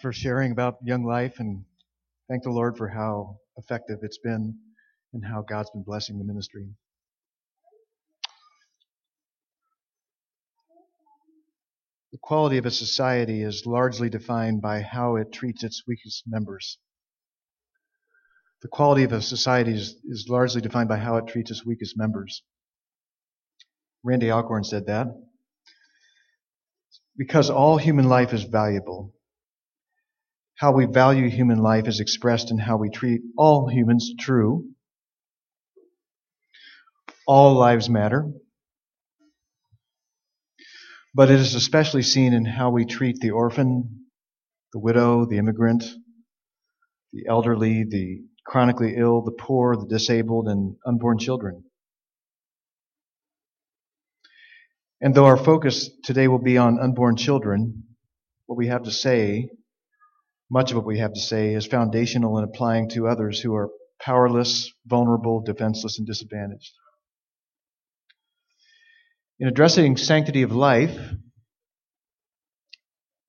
for sharing about Young Life, and thank the Lord for how effective it's been and how God's been blessing the ministry. The quality of a society is largely defined by how it treats its weakest members. The quality of a society is largely defined by how it treats its weakest members. Randy Alcorn said that. Because all human life is valuable, how we value human life is expressed in how we treat all humans. True. All lives matter. But it is especially seen in how we treat the orphan, the widow, the immigrant, the elderly, the chronically ill, the poor, the disabled, and unborn children. And though our focus today will be on unborn children, what we have to say, much of what we have to say, is foundational in applying to others who are powerless, vulnerable, defenseless, and disadvantaged. In addressing sanctity of life,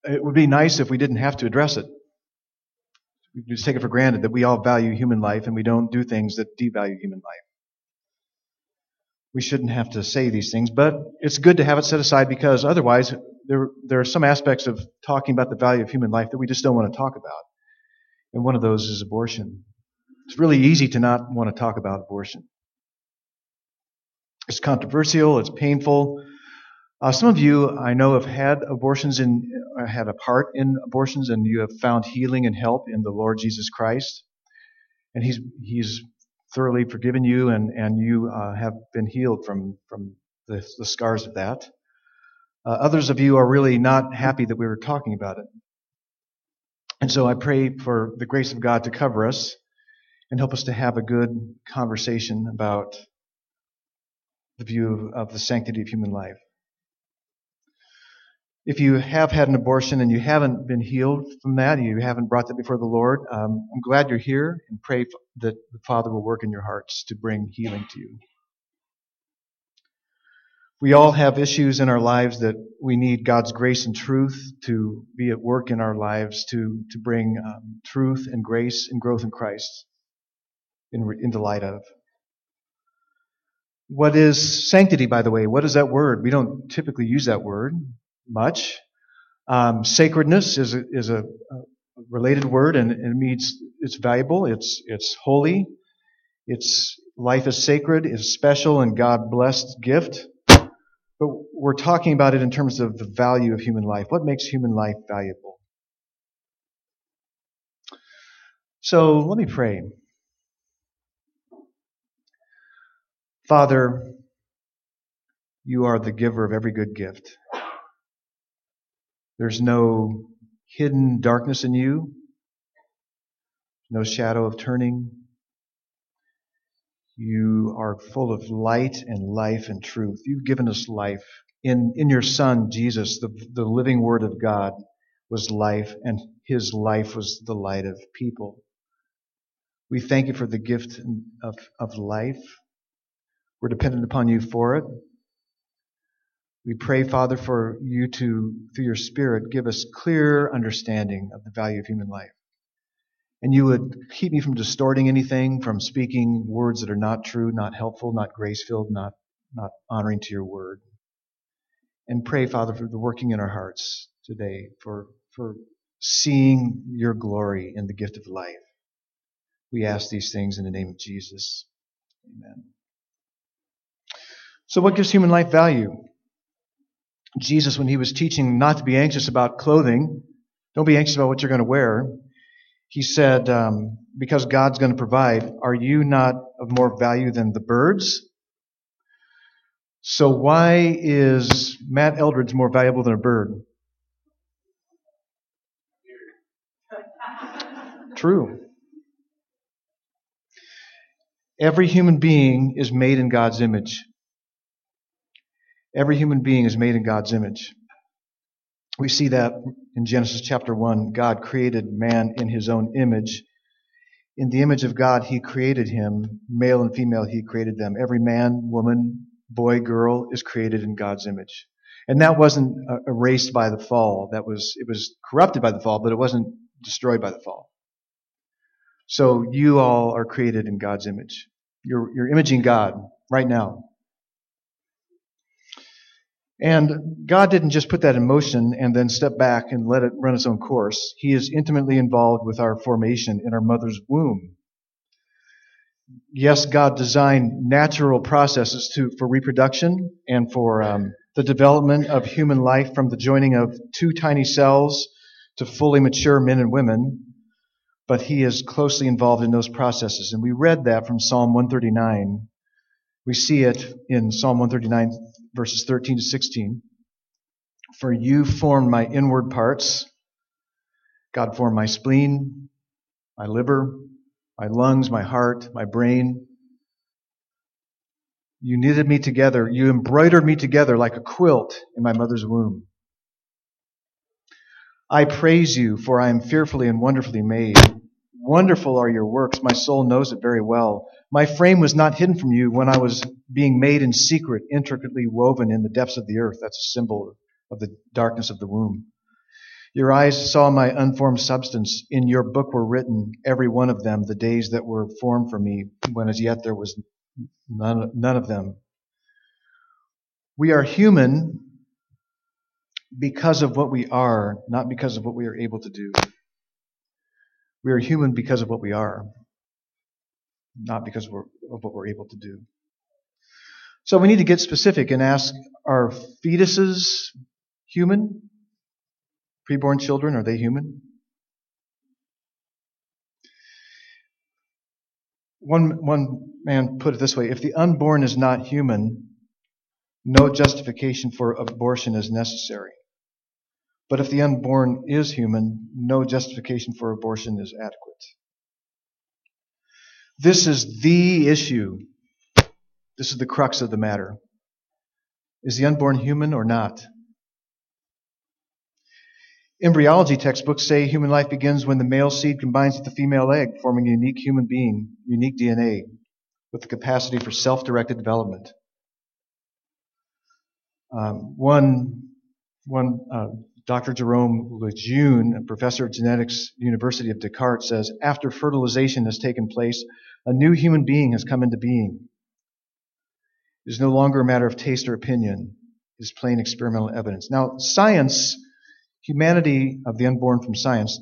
it would be nice if we didn't have to address it. We just take it for granted that we all value human life and we don't do things that devalue human life. We shouldn't have to say these things, but it's good to have it set aside, because otherwise there are some aspects of talking about the value of human life that we just don't want to talk about. And one of those is abortion. It's really easy to not want to talk about abortion. It's controversial. It's painful. Some of you, I know, have had abortions and had a part in abortions, and you have found healing and help in the Lord Jesus Christ. And He's thoroughly forgiven you, and you have been healed from the scars of that. Others of you are really not happy that we were talking about it. And so I pray for the grace of God to cover us and help us to have a good conversation about the view of the sanctity of human life. If you have had an abortion and you haven't been healed from that, you haven't brought that before the Lord, I'm glad you're here, and pray that the Father will work in your hearts to bring healing to you. We all have issues in our lives that we need God's grace and truth to be at work in our lives to bring truth and grace and growth in Christ in the light of. What is sanctity, by the way? What is that word? We don't typically use that word much. Sacredness is a related word, and it means it's valuable, it's holy, it's life is sacred, is special and God-blessed gift. But we're talking about it in terms of the value of human life. What makes human life valuable? So let me pray. Father, you are the giver of every good gift. There's no hidden darkness in you, no shadow of turning. You are full of light and life and truth. You've given us life. In your Son, Jesus, the living Word of God was life, and His life was the light of people. We thank you for the gift of life. We're dependent upon you for it. We pray, Father, for you to, through your Spirit, give us clear understanding of the value of human life. And you would keep me from distorting anything, from speaking words that are not true, not helpful, not grace-filled, not honoring to your word. And pray, Father, for the working in our hearts today, for seeing your glory in the gift of life. We ask these things in the name of Jesus. Amen. So what gives human life value? Jesus, when he was teaching not to be anxious about clothing, don't be anxious about what you're going to wear, he said, because God's going to provide, are you not of more value than the birds? So why is Matt Eldred more valuable than a bird? True. Every human being is made in God's image. Every human being is made in God's image. We see that in Genesis chapter 1. God created man in his own image. In the image of God, he created him. Male and female, he created them. Every man, woman, boy, girl is created in God's image. And that wasn't erased by the fall. It was corrupted by the fall, but it wasn't destroyed by the fall. So you all are created in God's image. You're imaging God right now. And God didn't just put that in motion and then step back and let it run its own course. He is intimately involved with our formation in our mother's womb. Yes, God designed natural processes for reproduction and for the development of human life from the joining of two tiny cells to fully mature men and women, but He is closely involved in those processes. And we read that from Psalm 139. We see it in Psalm 139, verses 13 to 16. For you formed my inward parts. God formed my spleen, my liver, my lungs, my heart, my brain. You knitted me together. You embroidered me together like a quilt in my mother's womb. I praise you, for I am fearfully and wonderfully made. Wonderful are your works. My soul knows it very well. My frame was not hidden from you when I was being made in secret, intricately woven in the depths of the earth. That's a symbol of the darkness of the womb. Your eyes saw my unformed substance. In your book were written, every one of them, the days that were formed for me, when as yet there was none of them. We are human because of what we are, not because of what we are able to do. We are human because of what we are, not because of what we're able to do. So we need to get specific and ask, are fetuses human? Preborn children, are they human? One man put it this way, if the unborn is not human, no justification for abortion is necessary. But if the unborn is human, no justification for abortion is adequate. This is the issue. This is the crux of the matter. Is the unborn human or not? Embryology textbooks say human life begins when the male seed combines with the female egg, forming a unique human being, unique DNA, with the capacity for self-directed development. Dr. Jerome Lejeune, a professor of genetics, University of Descartes, says, after fertilization has taken place, a new human being has come into being. It is no longer a matter of taste or opinion. It is plain experimental evidence. Now, science, humanity of the unborn from science,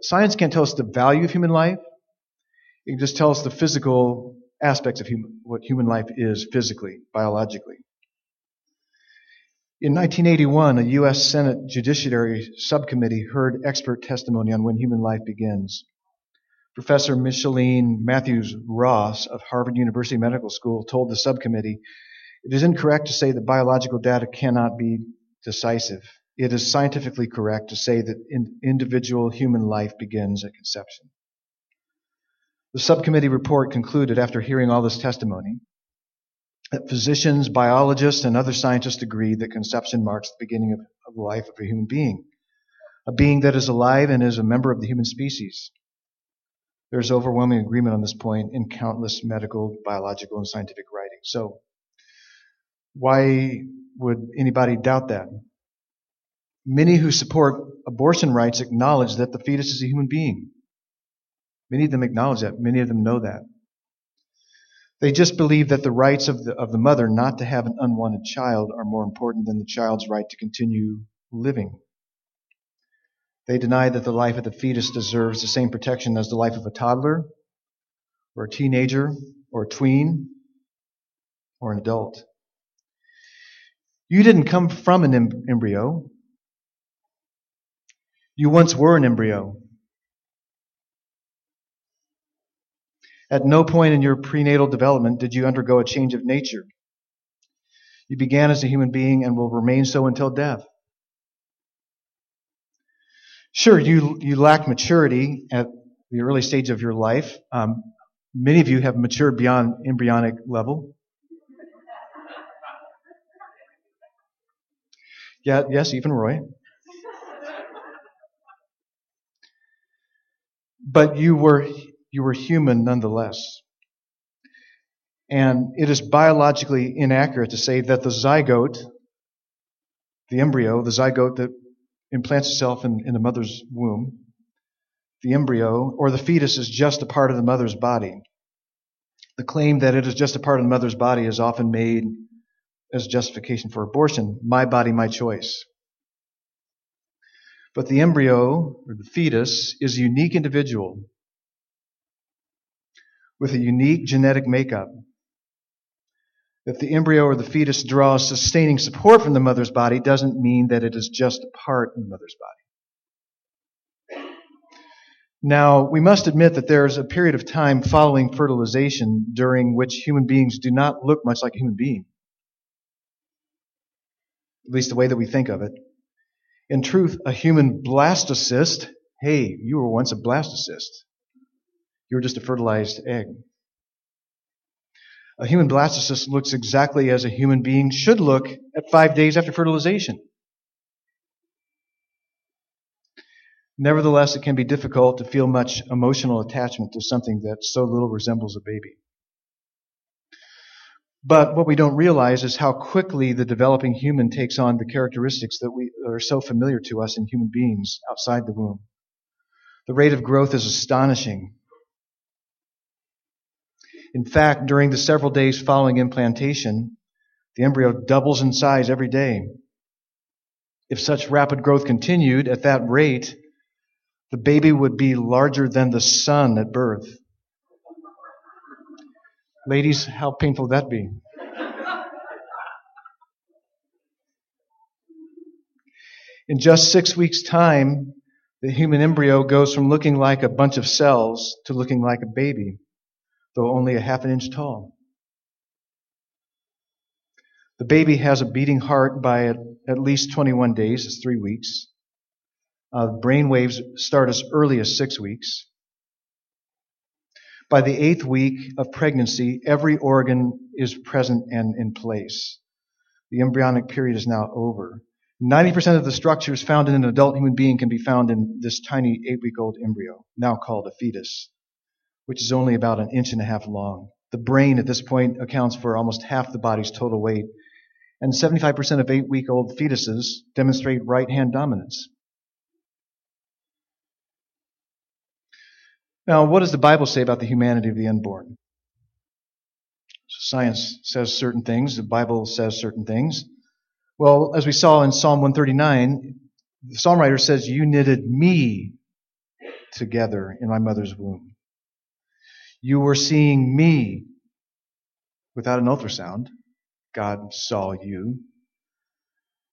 science can't tell us the value of human life. It can just tell us the physical aspects of what human life is physically, biologically. In 1981, a U.S. Senate Judiciary Subcommittee heard expert testimony on when human life begins. Professor Micheline Matthews-Ross of Harvard University Medical School told the subcommittee, "It is incorrect to say that biological data cannot be decisive. It is scientifically correct to say that individual human life begins at conception." The subcommittee report concluded, after hearing all this testimony, that physicians, biologists, and other scientists agree that conception marks the beginning of the life of a human being, a being that is alive and is a member of the human species. There is overwhelming agreement on this point in countless medical, biological, and scientific writing. So why would anybody doubt that? Many who support abortion rights acknowledge that the fetus is a human being. Many of them acknowledge that. Many of them know that. They just believe that the rights of the mother not to have an unwanted child are more important than the child's right to continue living. They deny that the life of the fetus deserves the same protection as the life of a toddler, or a teenager, or a tween, or an adult. You didn't come from an embryo. You once were an embryo. At no point in your prenatal development did you undergo a change of nature. You began as a human being and will remain so until death. Sure, you lack maturity at the early stage of your life. Many of you have matured beyond embryonic level. Yeah, yes, even Roy. But you were human nonetheless. And it is biologically inaccurate to say that the zygote, the embryo, the zygote that implants itself in the mother's womb, the embryo or the fetus is just a part of the mother's body. The claim that it is just a part of the mother's body is often made as justification for abortion. My body, my choice. But the embryo or the fetus is a unique individual with a unique genetic makeup. If the embryo or the fetus draws sustaining support from the mother's body, doesn't mean that it is just a part in the mother's body. Now, we must admit that there is a period of time following fertilization during which human beings do not look much like a human being, at least the way that we think of it. In truth, a human blastocyst, hey, you were once a blastocyst. You were just a fertilized egg. A human blastocyst looks exactly as a human being should look at 5 days after fertilization. Nevertheless, it can be difficult to feel much emotional attachment to something that so little resembles a baby. But what we don't realize is how quickly the developing human takes on the characteristics that are so familiar to us in human beings outside the womb. The rate of growth is astonishing. In fact, during the several days following implantation, the embryo doubles in size every day. If such rapid growth continued at that rate, the baby would be larger than the sun at birth. Ladies, how painful would that be? In just 6 weeks' time, the human embryo goes from looking like a bunch of cells to looking like a baby, though only a half an inch tall. The baby has a beating heart by at least 21 days, it's 3 weeks. Brain waves start as early as 6 weeks. By the 8th week of pregnancy, every organ is present and in place. The embryonic period is now over. 90% of the structures found in an adult human being can be found in this tiny 8-week-old embryo, now called a fetus, which is only about an inch and a half long. The brain at this point accounts for almost half the body's total weight, and 75% of 8-week-old fetuses demonstrate right-hand dominance. Now, what does the Bible say about the humanity of the unborn? Science says certain things. The Bible says certain things. Well, as we saw in Psalm 139, the psalm writer says, "You knitted me together in my mother's womb. You were seeing me." Without an ultrasound, God saw you.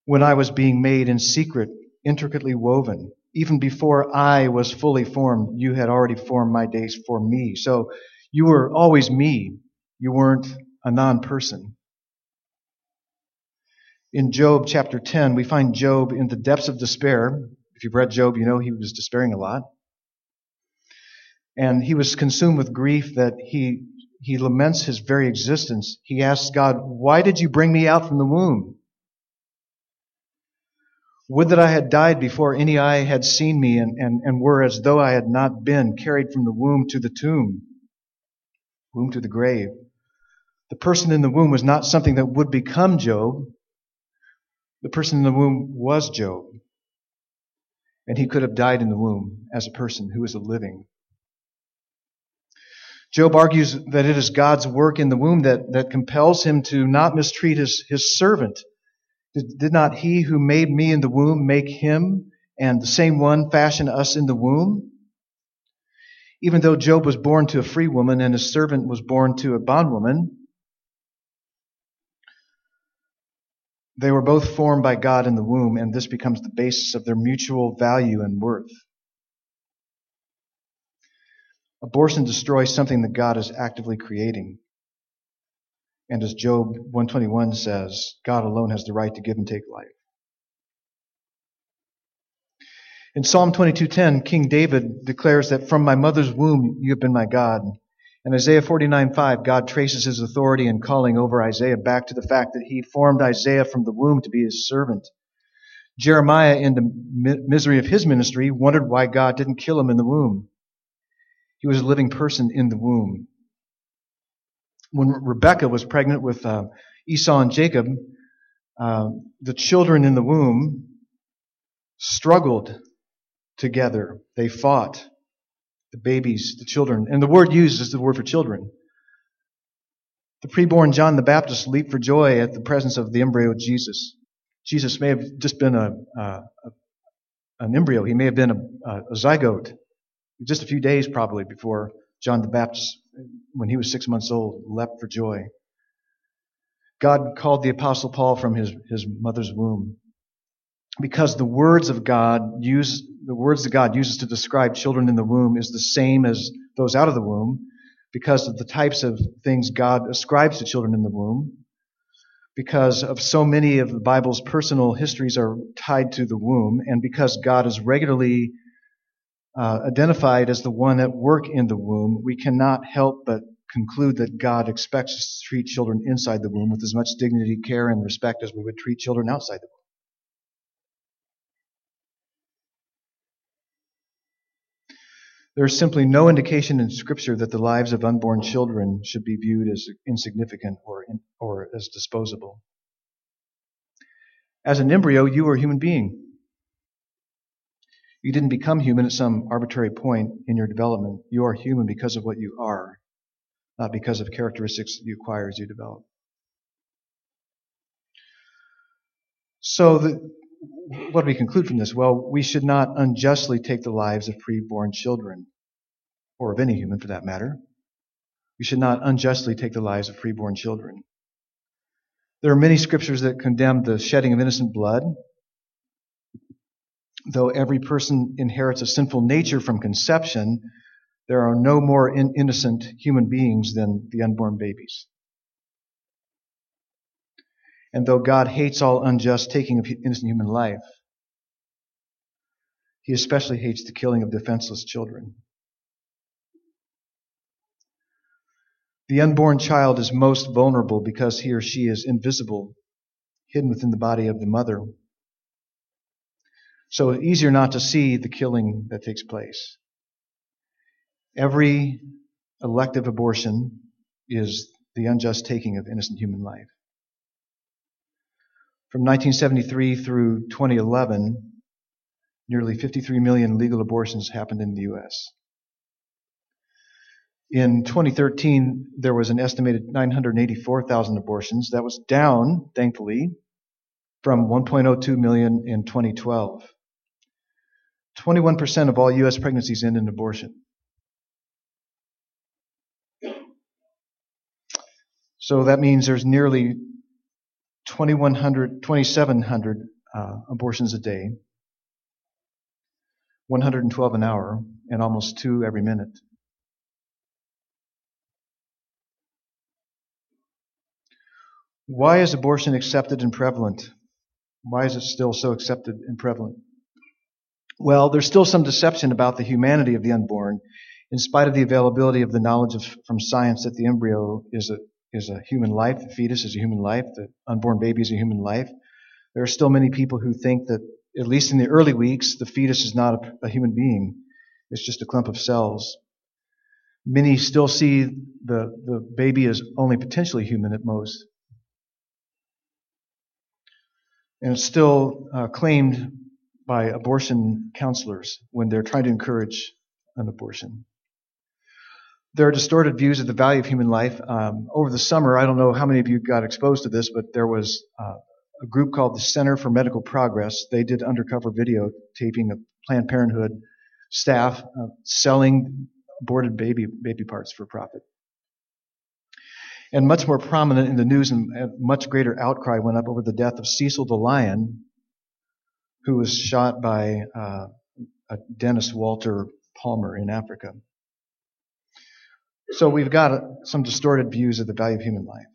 "When I was being made in secret, intricately woven, even before I was fully formed, you had already formed my days for me." So you were always me. You weren't a non-person. In Job chapter 10, we find Job in the depths of despair. If you've read Job, you know he was despairing a lot. And he was consumed with grief that he laments his very existence. He asks God, "Why did you bring me out from the womb? Would that I had died before any eye had seen me, and were as though I had not been, carried from the womb to the tomb, womb to the grave." The person in the womb was not something that would become Job. The person in the womb was Job. And he could have died in the womb as a person who is a living. Job argues that it is God's work in the womb that compels him to not mistreat his servant. Did not he who made me in the womb make him, and the same one fashion us in the womb? Even though Job was born to a free woman and his servant was born to a bondwoman, they were both formed by God in the womb, and this becomes the basis of their mutual value and worth. Abortion destroys something that God is actively creating. And as Job 121 says, God alone has the right to give and take life. In Psalm 22:10, King David declares that from my mother's womb you have been my God. In Isaiah 49:5, God traces his authority in calling over Isaiah back to the fact that he formed Isaiah from the womb to be his servant. Jeremiah, in the misery of his ministry, wondered why God didn't kill him in the womb. He was a living person in the womb. When Rebekah was pregnant with Esau and Jacob, the children in the womb struggled together. They fought. the babies, the children. And the word used is the word for children. The preborn John the Baptist leaped for joy at the presence of the embryo Jesus. Jesus may have just been an embryo. He may have been a zygote, just a few days probably before John the Baptist, when he was 6 months old, leapt for joy. God called the Apostle Paul from his mother's womb, because the words that God uses to describe children in the womb is the same as those out of the womb, because of the types of things God ascribes to children in the womb, because of so many of the Bible's personal histories are tied to the womb, and because God is regularly identified as the one at work in the womb, we cannot help but conclude that God expects us to treat children inside the womb with as much dignity, care, and respect as we would treat children outside the womb. There is simply no indication in Scripture that the lives of unborn children should be viewed as insignificant or as disposable. As an embryo, you were a human being. You didn't become human at some arbitrary point in your development. You are human because of what you are, not because of characteristics that you acquire as you develop. So what do we conclude from this? Well, we should not unjustly take the lives of preborn children, or of any human for that matter. We should not unjustly take the lives of preborn children. There are many scriptures that condemn the shedding of innocent blood. Though every person inherits a sinful nature from conception, there are no more innocent human beings than the unborn babies. And though God hates all unjust taking of innocent human life, he especially hates the killing of defenseless children. The unborn child is most vulnerable because he or she is invisible, hidden within the body of the mother. So it's easier not to see the killing that takes place. Every elective abortion is the unjust taking of innocent human life. From 1973 through 2011, nearly 53 million legal abortions happened in the U.S. In 2013, there was an estimated 984,000 abortions. That was down, thankfully, from 1.02 million in 2012. 21% of all U.S. pregnancies end in abortion. So that means there's nearly 2,700 abortions a day, 112 an hour, and almost two every minute. Why is abortion accepted and prevalent? Why is it still so accepted and prevalent? Well, there's still some deception about the humanity of the unborn, in spite of the availability of the knowledge from science that the embryo is a human life, the fetus is a human life, the unborn baby is a human life. There are still many people who think that, at least in the early weeks, the fetus is not a human being. It's just a clump of cells. Many still see the baby as only potentially human at most. And it's still claimed by abortion counselors when they're trying to encourage an abortion. There are distorted views of the value of human life. Over the summer, I don't know how many of you got exposed to this, but there was a group called the Center for Medical Progress. They did undercover videotaping of Planned Parenthood staff selling aborted baby parts for profit. And much more prominent in the news and much greater outcry went up over the death of Cecil the Lion, who was shot by a dentist, Walter Palmer, in Africa. So we've got some distorted views of the value of human life.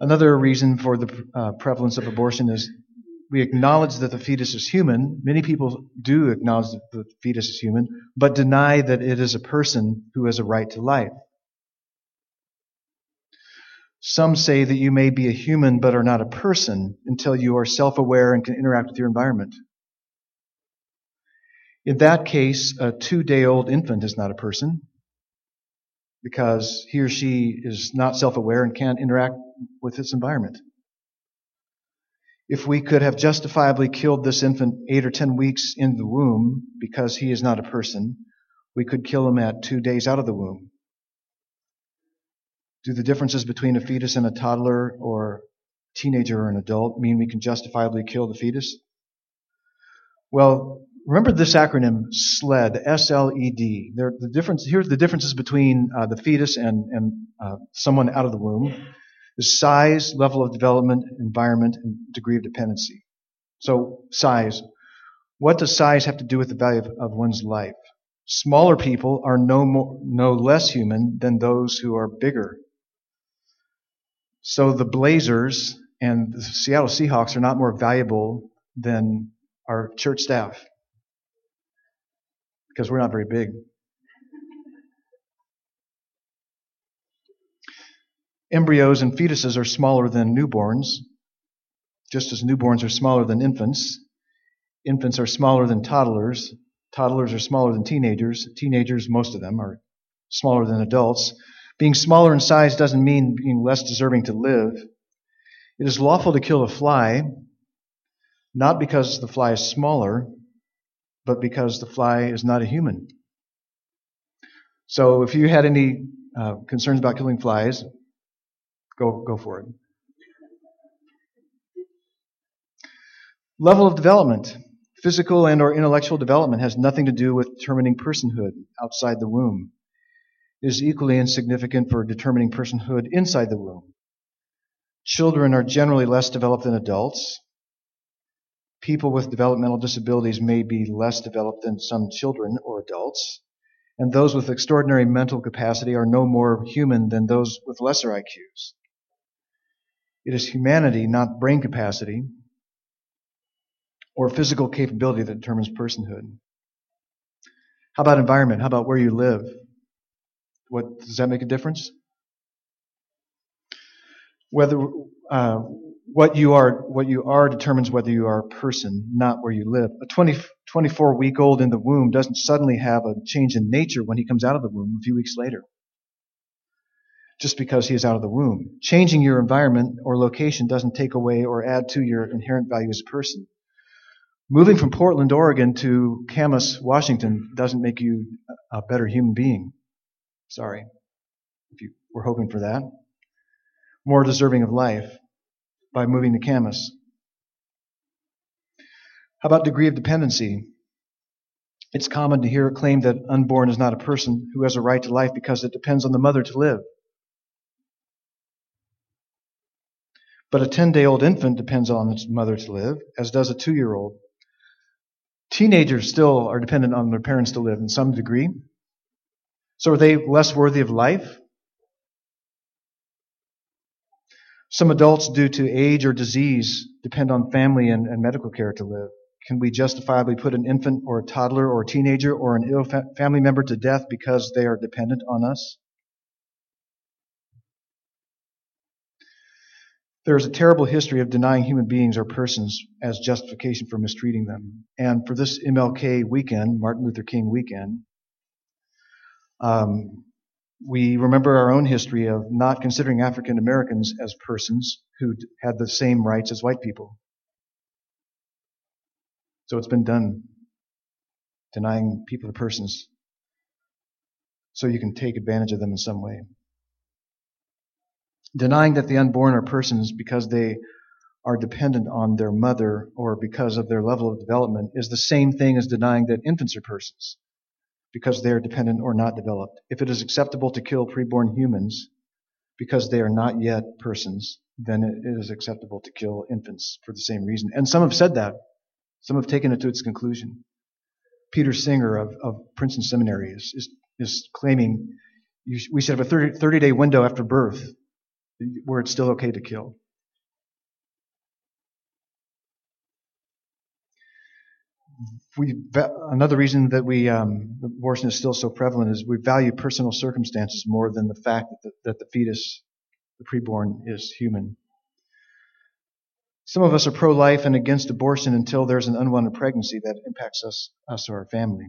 Another reason for the prevalence of abortion is we acknowledge that the fetus is human. Many people do acknowledge that the fetus is human, but deny that it is a person who has a right to life. Some say that you may be a human but are not a person until you are self-aware and can interact with your environment. In that case, a 2-day-old infant is not a person because he or she is not self-aware and can't interact with its environment. If we could have justifiably killed this infant 8 or 10 weeks in the womb because he is not a person, we could kill him at 2 days out of the womb. Do the differences between a fetus and a toddler or teenager or an adult mean we can justifiably kill the fetus? Well, remember this acronym, SLED, S-L-E-D. Here's the differences between the fetus and someone out of the womb. The size, level of development, environment, and degree of dependency. So size. What does size have to do with the value of one's life? Smaller people are no less human than those who are bigger. So the Blazers and the Seattle Seahawks are not more valuable than our church staff because we're not very big. Embryos and fetuses are smaller than newborns, just as newborns are smaller than infants. Infants are smaller than toddlers. Toddlers are smaller than teenagers. Teenagers, most of them, are smaller than adults. Being smaller in size doesn't mean being less deserving to live. It is lawful to kill a fly, not because the fly is smaller, but because the fly is not a human. So if you had any concerns about killing flies, Go for it. Level of development. Physical and or intellectual development has nothing to do with determining personhood outside the womb. It is equally insignificant for determining personhood inside the womb. Children are generally less developed than adults. People with developmental disabilities may be less developed than some children or adults. And those with extraordinary mental capacity are no more human than those with lesser IQs. It is humanity, not brain capacity or physical capability that determines personhood. How about environment? How about where you live? Does that make a difference? What you are determines whether you are a person, not where you live. A 24-week-old in the womb doesn't suddenly have a change in nature when he comes out of the womb a few weeks later, just because he is out of the womb. Changing your environment or location doesn't take away or add to your inherent value as a person. Moving from Portland, Oregon to Camas, Washington doesn't make you a better human being. Sorry, if you were hoping for that. More deserving of life by moving to Camas. How about degree of dependency? It's common to hear a claim that unborn is not a person who has a right to life because it depends on the mother to live. But a 10-day-old infant depends on its mother to live, as does a 2-year-old. Teenagers still are dependent on their parents to live in some degree. So are they less worthy of life? Some adults, due to age or disease, depend on family and medical care to live. Can we justifiably put an infant or a toddler or a teenager or an ill family member to death because they are dependent on us? There is a terrible history of denying human beings or persons as justification for mistreating them. And for this MLK weekend, Martin Luther King weekend, we remember our own history of not considering African Americans as persons who had the same rights as white people. So it's been done, denying people to persons, so you can take advantage of them in some way. Denying that the unborn are persons because they are dependent on their mother or because of their level of development is the same thing as denying that infants are persons, because they are dependent or not developed. If it is acceptable to kill preborn humans because they are not yet persons, then it is acceptable to kill infants for the same reason. And some have said that. Some have taken it to its conclusion. Peter Singer of Princeton Seminary is claiming we should have a 30-day window after birth where it's still okay to kill. Another reason that abortion is still so prevalent is we value personal circumstances more than the fact that the fetus, the preborn, is human. Some of us are pro-life and against abortion until there's an unwanted pregnancy that impacts us or our family.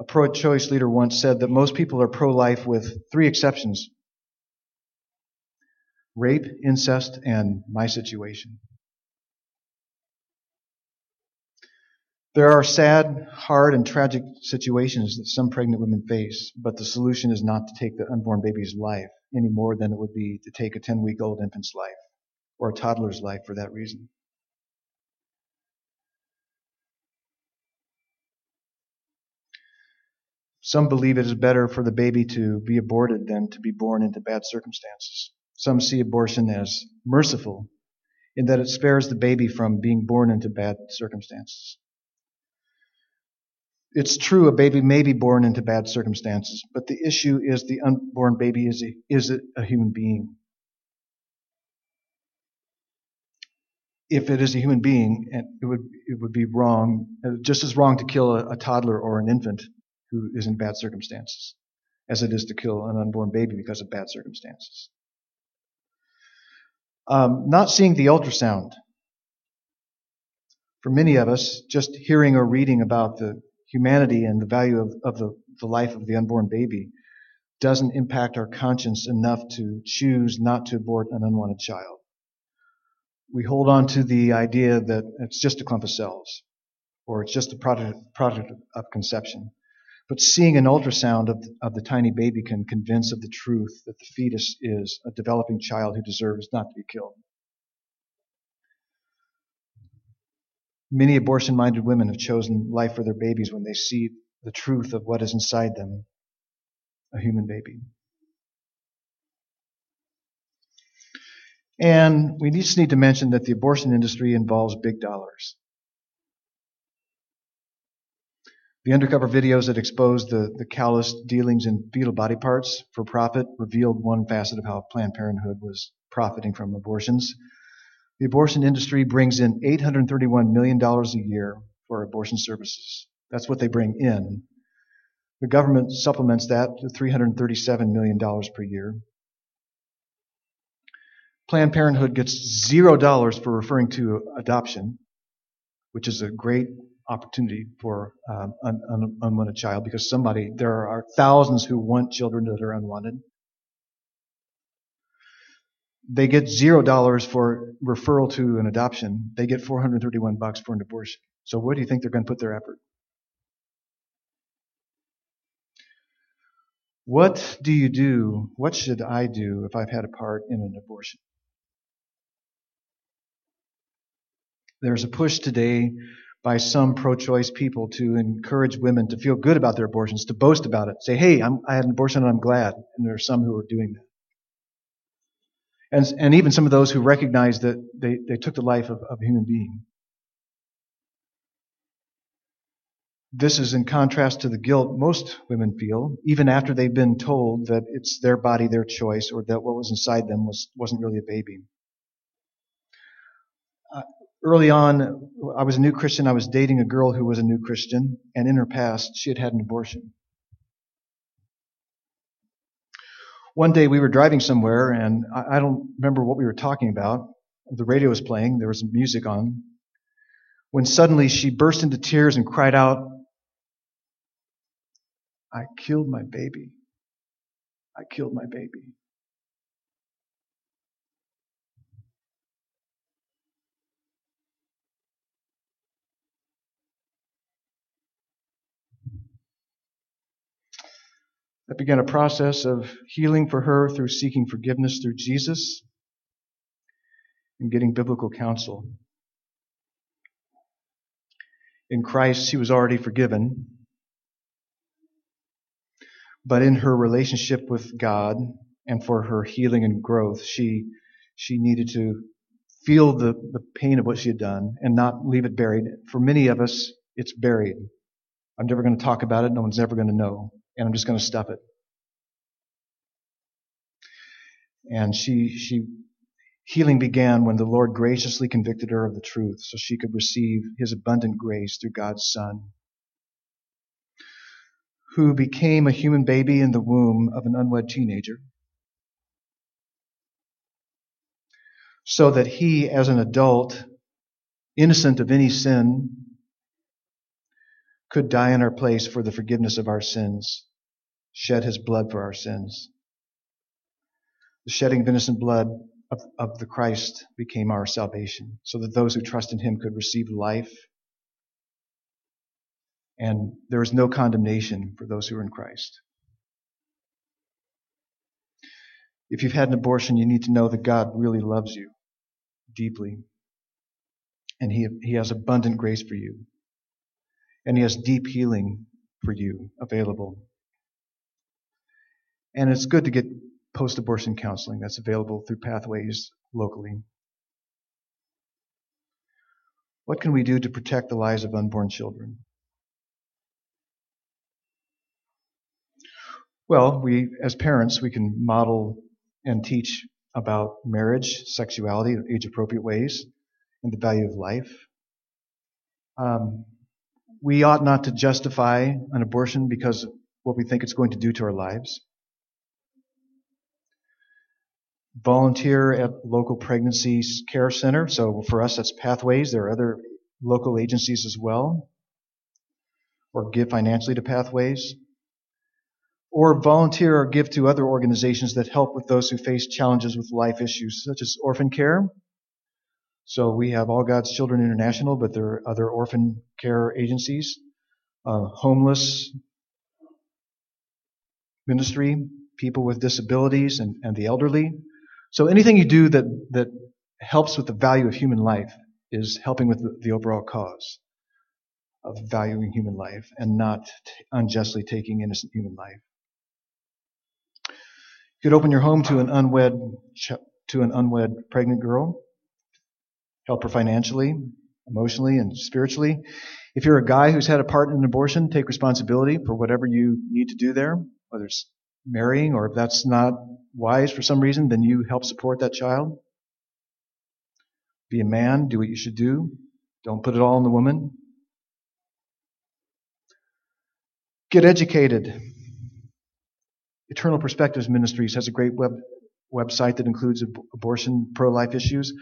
A pro-choice leader once said that most people are pro-life with 3 exceptions. rape, incest, and my situation. There are sad, hard, and tragic situations that some pregnant women face, but the solution is not to take the unborn baby's life any more than it would be to take a 10-week-old infant's life, or a toddler's life for that reason. Some believe it is better for the baby to be aborted than to be born into bad circumstances. Some see abortion as merciful in that it spares the baby from being born into bad circumstances. It's true, a baby may be born into bad circumstances, but the issue is the unborn baby is a human being. If it is a human being, it would be wrong, just as wrong to kill a toddler or an infant who is in bad circumstances as it is to kill an unborn baby because of bad circumstances. Not seeing the ultrasound. For many of us, just hearing or reading about the humanity and the value of the life of the unborn baby doesn't impact our conscience enough to choose not to abort an unwanted child. We hold on to the idea that it's just a clump of cells, or it's just a product of conception. But seeing an ultrasound of the tiny baby can convince of the truth that the fetus is a developing child who deserves not to be killed. Many abortion-minded women have chosen life for their babies when they see the truth of what is inside them, a human baby. And we just need to mention that the abortion industry involves big dollars. The undercover videos that expose the callous dealings in fetal body parts for profit revealed one facet of how Planned Parenthood was profiting from abortions. The abortion industry brings in $831 million a year for abortion services. That's what they bring in. The government supplements that to $337 million per year. Planned Parenthood gets $0 for referring to adoption, which is a great opportunity for an unwanted child, because there are thousands who want children that are unwanted. They get $0 for referral to an adoption. They get $431 for an abortion. So where do you think they're going to put their effort? What do you do? What should I do if I've had a part in an abortion? There's a push today by some pro-choice people to encourage women to feel good about their abortions, to boast about it, say, hey, I had an abortion and I'm glad. And there are some who are doing that. And even some of those who recognize that they took the life of a human being. This is in contrast to the guilt most women feel, even after they've been told that it's their body, their choice, or that what was inside them wasn't really a baby. Early on, I was a new Christian. I was dating a girl who was a new Christian, and in her past, she had an abortion. One day we were driving somewhere, and I don't remember what we were talking about. The radio was playing. There was music on. When suddenly she burst into tears and cried out, "I killed my baby. I killed my baby." That began a process of healing for her through seeking forgiveness through Jesus and getting biblical counsel. In Christ, she was already forgiven. But in her relationship with God and for her healing and growth, she needed to feel the pain of what she had done and not leave it buried. For many of us, it's buried. I'm never going to talk about it. No one's ever going to know. And I'm just going to stuff it. And healing began when the Lord graciously convicted her of the truth so she could receive his abundant grace through God's Son, who became a human baby in the womb of an unwed teenager, so that he, as an adult, innocent of any sin, could die in our place for the forgiveness of our sins, shed his blood for our sins. The shedding of innocent blood of the Christ became our salvation, so that those who trust in him could receive life. And there is no condemnation for those who are in Christ. If you've had an abortion, you need to know that God really loves you deeply. And he has abundant grace for you. And he has deep healing for you available. And it's good to get post-abortion counseling that's available through Pathways locally. What can we do to protect the lives of unborn children? Well, we, as parents, we can model and teach about marriage, sexuality, age-appropriate ways, and the value of life. We ought not to justify an abortion because of what we think it's going to do to our lives. Volunteer at local pregnancy care center. So for us, that's Pathways. There are other local agencies as well. Or give financially to Pathways. Or volunteer or give to other organizations that help with those who face challenges with life issues, such as orphan care. So we have All God's Children International, but there are other orphan care agencies, homeless ministry, people with disabilities, and the elderly. So anything you do that helps with the value of human life is helping with the overall cause of valuing human life and not unjustly taking innocent human life. You could open your home to an unwed pregnant girl. Help her financially, emotionally, and spiritually. If you're a guy who's had a part in an abortion, take responsibility for whatever you need to do there, whether it's marrying or if that's not wise for some reason, then you help support that child. Be a man, do what you should do. Don't put it all on the woman. Get educated. Eternal Perspectives Ministries has a great website that includes abortion, pro-life issues.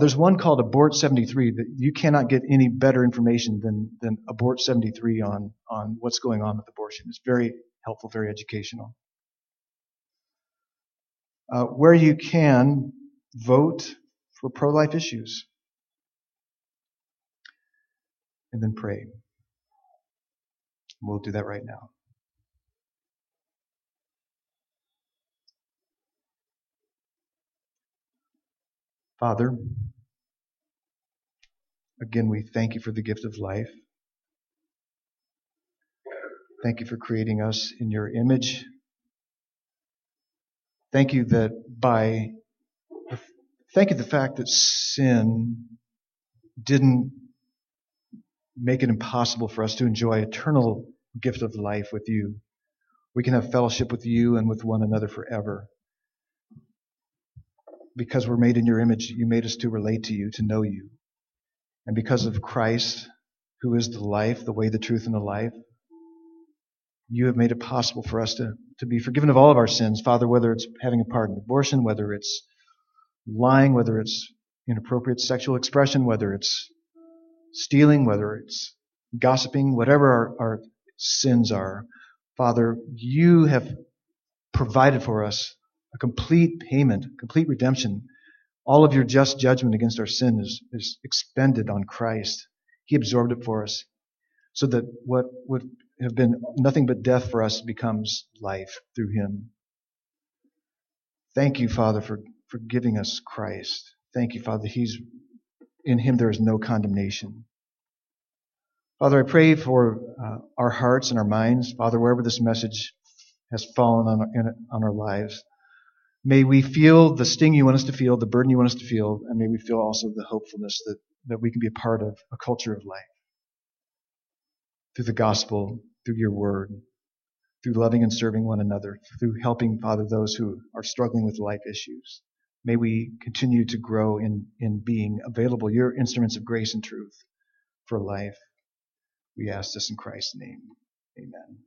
There's one called Abort 73 that you cannot get any better information than Abort 73 on what's going on with abortion. It's very helpful, very educational. Where you can, vote for pro-life issues. And then pray. We'll do that right now. Father, again, we thank you for the gift of life. Thank you for creating us in your image. Thank you the fact that sin didn't make it impossible for us to enjoy eternal gift of life with you. We can have fellowship with you and with one another forever. Because we're made in your image, you made us to relate to you, to know you. And because of Christ, who is the life, the way, the truth, and the life, you have made it possible for us to be forgiven of all of our sins, Father, whether it's having a part in abortion, whether it's lying, whether it's inappropriate sexual expression, whether it's stealing, whether it's gossiping, whatever our sins are. Father, you have provided for us a complete payment, complete redemption. All of your just judgment against our sin is expended on Christ. He absorbed it for us so that what would have been nothing but death for us becomes life through him. Thank you, Father, for giving us Christ. Thank you, Father. In him there is no condemnation. Father, I pray for our hearts and our minds. Father, wherever this message has fallen on our lives, may we feel the sting you want us to feel, the burden you want us to feel, and may we feel also the hopefulness that we can be a part of a culture of life. Through the gospel, through your word, through loving and serving one another, through helping, Father, those who are struggling with life issues. May we continue to grow in being available, your instruments of grace and truth for life. We ask this in Christ's name. Amen.